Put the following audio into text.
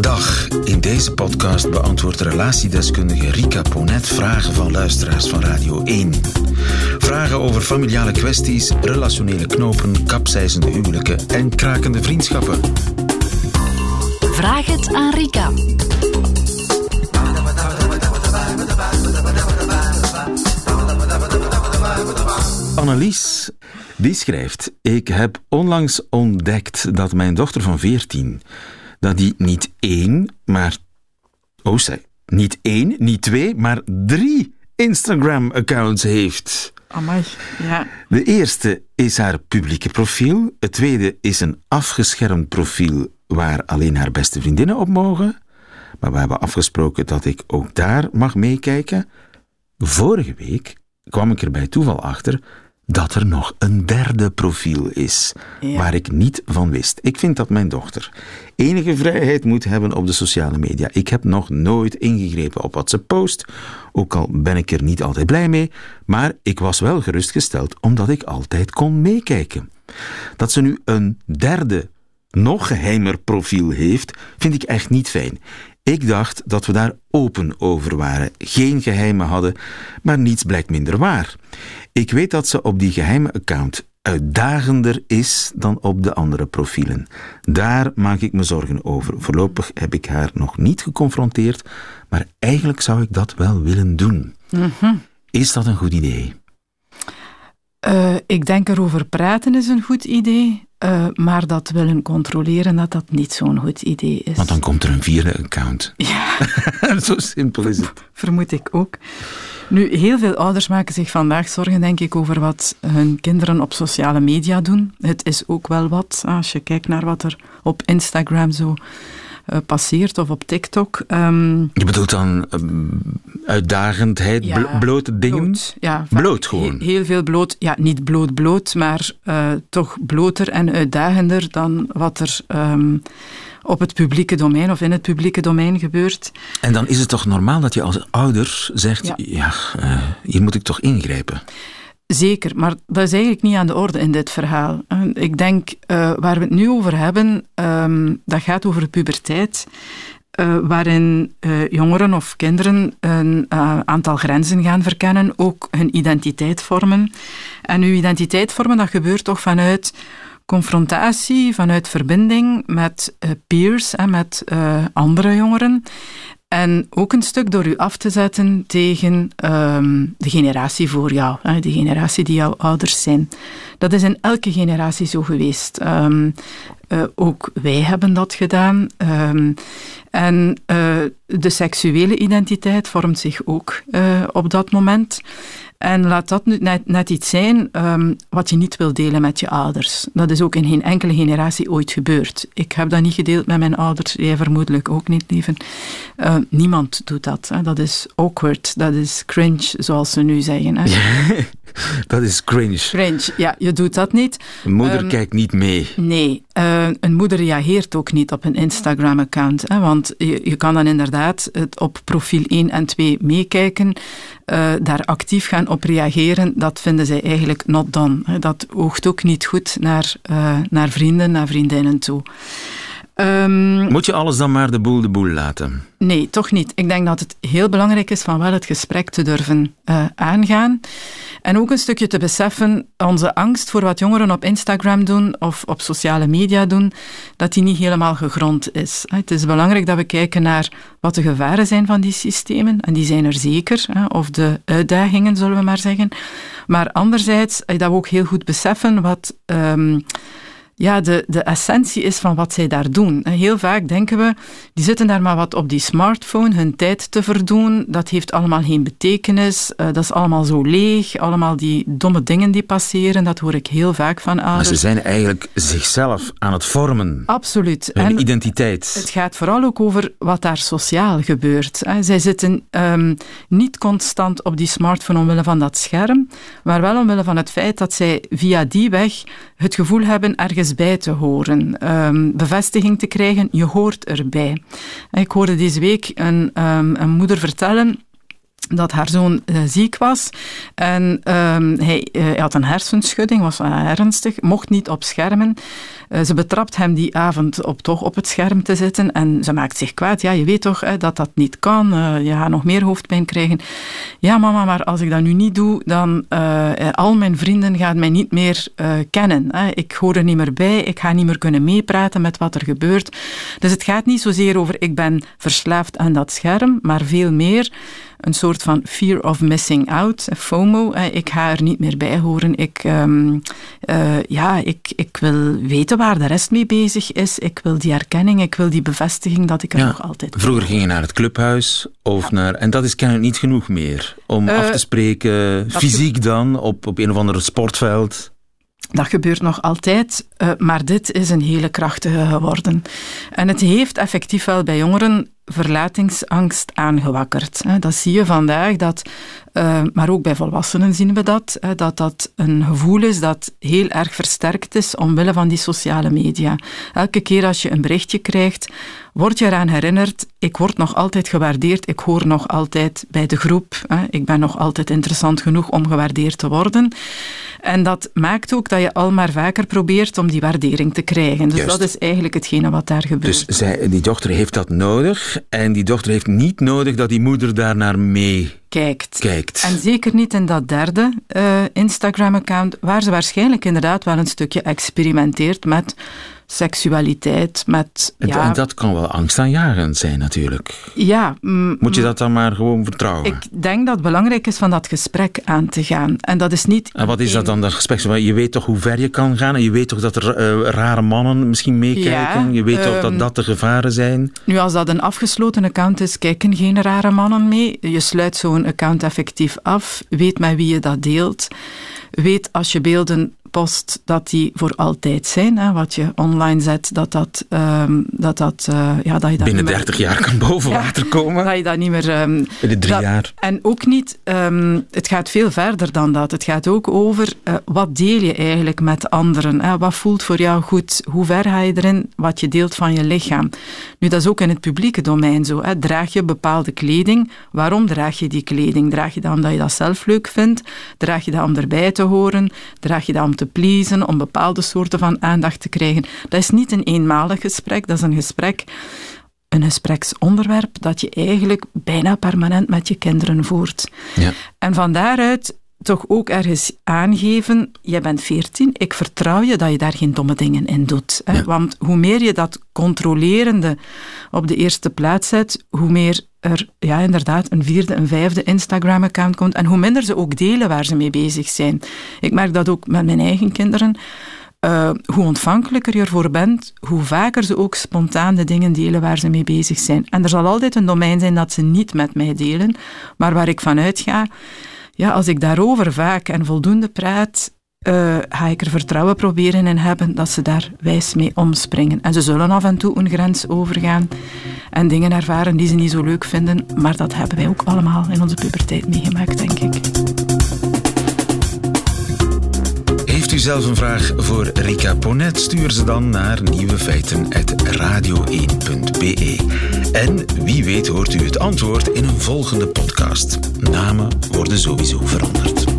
Dag, in deze podcast beantwoordt relatiedeskundige Rika Ponet vragen van luisteraars van Radio 1. Vragen over familiale kwesties, relationele knopen, kapseizende huwelijken en krakende vriendschappen. Vraag het aan Rika. Annelies, die schrijft: ik heb onlangs ontdekt dat mijn dochter van 14, dat die niet 1, maar... Oh, zij. Niet 1, niet 2, maar 3 Instagram-accounts heeft. Amai, ja. De eerste is haar publieke profiel. Het tweede is een afgeschermd profiel waar alleen haar beste vriendinnen op mogen. Maar we hebben afgesproken dat ik ook daar mag meekijken. Vorige week kwam ik er bij toeval achter dat er nog een derde profiel is, ja, waar ik niet van wist. Ik vind dat mijn dochter enige vrijheid moet hebben op de sociale media. Ik heb nog nooit ingegrepen op wat ze post, ook al ben ik er niet altijd blij mee, maar ik was wel gerustgesteld omdat ik altijd kon meekijken. Dat ze nu een derde, nog geheimer profiel heeft, vind ik echt niet fijn. Ik dacht dat we daar open over waren, geen geheimen hadden, maar niets blijkt minder waar. Ik weet dat ze op die geheime account uitdagender is dan op de andere profielen. Daar maak ik me zorgen over. Voorlopig heb ik haar nog niet geconfronteerd, maar eigenlijk zou ik dat wel willen doen. Mm-hmm. Is dat een goed idee? Ik denk erover praten is een goed idee. Maar dat willen controleren, dat dat niet zo'n goed idee is. Want dan komt er een vierde account. Ja. Zo simpel is het. Vermoed ik ook. Nu, heel veel ouders maken zich vandaag zorgen, denk ik, over wat hun kinderen op sociale media doen. Het is ook wel wat, als je kijkt naar wat er op Instagram zo passeert, of op TikTok. Je bedoelt dan uitdagendheid, ja, blote dingen? Bloot, ja, bloot gewoon? Heel veel bloot, ja, niet bloot, maar toch bloter en uitdagender dan wat er op het publieke domein of in het publieke domein gebeurt. En dan is het toch normaal dat je als ouder zegt, ja, hier moet ik toch ingrijpen? Zeker, maar dat is eigenlijk niet aan de orde in dit verhaal. Ik denk, waar we het nu over hebben, dat gaat over de puberteit, waarin jongeren of kinderen een aantal grenzen gaan verkennen, ook hun identiteit vormen. En hun identiteit vormen, dat gebeurt toch vanuit confrontatie, vanuit verbinding met peers en met andere jongeren. En ook een stuk door u af te zetten tegen de generatie voor jou, de generatie die jouw ouders zijn. Dat is in elke generatie zo geweest. Ook wij hebben dat gedaan. En de seksuele identiteit vormt zich ook op dat moment. En laat dat nu net iets zijn wat je niet wil delen met je ouders. Dat is ook in geen enkele generatie ooit gebeurd. Ik heb dat niet gedeeld met mijn ouders. Jij vermoedelijk ook niet, lieve. Niemand doet dat. Hè. Dat is awkward. Dat is cringe, zoals ze nu zeggen. Hè. Ja, dat is cringe. Cringe, ja. Je doet dat niet. Een moeder kijkt niet mee. Nee. Een moeder reageert ook niet op een Instagram-account. Hè, want je kan dan inderdaad op profiel 1 en 2 meekijken. Daar actief gaan op reageren, dat vinden zij eigenlijk not done. Dat oogt ook niet goed naar vrienden, naar vriendinnen toe. Moet je alles dan maar de boel laten? Nee, toch niet. Ik denk dat het heel belangrijk is van wel het gesprek te durven aangaan. En ook een stukje te beseffen, onze angst voor wat jongeren op Instagram doen of op sociale media doen, dat die niet helemaal gegrond is. Het is belangrijk dat we kijken naar wat de gevaren zijn van die systemen. En die zijn er zeker. Of de uitdagingen, zullen we maar zeggen. Maar anderzijds, dat we ook heel goed beseffen wat... de essentie is van wat zij daar doen. Heel vaak denken we, die zitten daar maar wat op die smartphone, hun tijd te verdoen, dat heeft allemaal geen betekenis, dat is allemaal zo leeg, allemaal die domme dingen die passeren, dat hoor ik heel vaak van ouders. Maar ze zijn eigenlijk zichzelf aan het vormen. Absoluut. Hun identiteit. Het gaat vooral ook over wat daar sociaal gebeurt. Zij zitten niet constant op die smartphone omwille van dat scherm, maar wel omwille van het feit dat zij via die weg het gevoel hebben ergens bij te horen, bevestiging te krijgen, je hoort erbij. Ik hoorde deze week een moeder vertellen dat haar zoon ziek was en hij had een hersenschudding, was ernstig, mocht niet op schermen. Ze betrapt hem die avond toch op het scherm te zitten en ze maakt zich kwaad. Ja, je weet toch dat dat niet kan, je gaat nog meer hoofdpijn krijgen. Ja mama, maar als ik dat nu niet doe, dan al mijn vrienden gaan mij niet meer kennen. Ik hoor er niet meer bij, ik ga niet meer kunnen meepraten met wat er gebeurt. Dus het gaat niet zozeer over ik ben verslaafd aan dat scherm, maar veel meer een soort van fear of missing out, FOMO. Ik ga er niet meer bij horen. Ik wil weten waar de rest mee bezig is. Ik wil die erkenning, ik wil die bevestiging dat ik er nog altijd ben. Vroeger ging je naar het clubhuis en dat is kennelijk niet genoeg meer om af te spreken, fysiek dan, op een of ander sportveld. Dat gebeurt nog altijd, maar dit is een hele krachtige geworden. En het heeft effectief wel bij jongeren verlatingsangst aangewakkerd. Dat zie je vandaag, maar ook bij volwassenen zien we dat een gevoel is dat heel erg versterkt is omwille van die sociale media. Elke keer als je een berichtje krijgt, word je eraan herinnerd, ik word nog altijd gewaardeerd, ik hoor nog altijd bij de groep, ik ben nog altijd interessant genoeg om gewaardeerd te worden. En dat maakt ook dat je al maar vaker probeert om die waardering te krijgen. Dus Juist. Dat is eigenlijk hetgene wat daar gebeurt. Dus die dochter heeft dat nodig en die dochter heeft niet nodig dat die moeder daarnaar mee... Kijkt. En zeker niet in dat derde Instagram-account, waar ze waarschijnlijk inderdaad wel een stukje experimenteert met seksualiteit, met... En dat kan wel angstaanjagend zijn natuurlijk. Ja. Moet je dat dan maar gewoon vertrouwen? Ik denk dat het belangrijk is van dat gesprek aan te gaan. En dat is niet... En wat is dat dan, dat gesprek? Je weet toch hoe ver je kan gaan en je weet toch dat er rare mannen misschien meekijken? Ja, je weet toch dat de gevaren zijn? Nu, als dat een afgesloten account is, kijken geen rare mannen mee. Je sluit zo'n account effectief af. Weet met wie je dat deelt. Weet als je beelden post dat die voor altijd zijn. Wat je online zet, dat je dat binnen 30 jaar kan boven water komen. Dat je dat niet meer... Binnen 3 jaar. En ook niet... het gaat veel verder dan dat. Het gaat ook over wat deel je eigenlijk met anderen. Wat voelt voor jou goed? Hoe ver ga je erin? Wat je deelt van je lichaam. Nu, dat is ook in het publieke domein zo. Draag je bepaalde kleding? Waarom draag je die kleding? Draag je dat omdat je dat zelf leuk vindt? Draag je dat om erbij te horen? Draag je dat om te pleasen, om bepaalde soorten van aandacht te krijgen. Dat is niet een eenmalig gesprek, dat is een gespreksonderwerp dat je eigenlijk bijna permanent met je kinderen voert. Ja. En van daaruit toch ook ergens aangeven, jij bent 14, ik vertrouw je dat je daar geen domme dingen in doet. Hè? Ja. Want hoe meer je dat controlerende op de eerste plaats zet, hoe meer er inderdaad een 4e, een 5e Instagram-account komt en hoe minder ze ook delen waar ze mee bezig zijn. Ik merk dat ook met mijn eigen kinderen. Hoe ontvankelijker je ervoor bent, hoe vaker ze ook spontaan de dingen delen waar ze mee bezig zijn. En er zal altijd een domein zijn dat ze niet met mij delen, maar waar ik van uitga, als ik daarover vaak en voldoende praat, ga ik er vertrouwen proberen in hebben dat ze daar wijs mee omspringen. En ze zullen af en toe een grens overgaan en dingen ervaren die ze niet zo leuk vinden, maar dat hebben wij ook allemaal in onze puberteit meegemaakt, denk ik. Heeft u zelf een vraag voor Rika Ponet? Stuur ze dan naar nieuwefeiten@radio1.be. En wie weet hoort u het antwoord in een volgende podcast. Namen worden sowieso veranderd.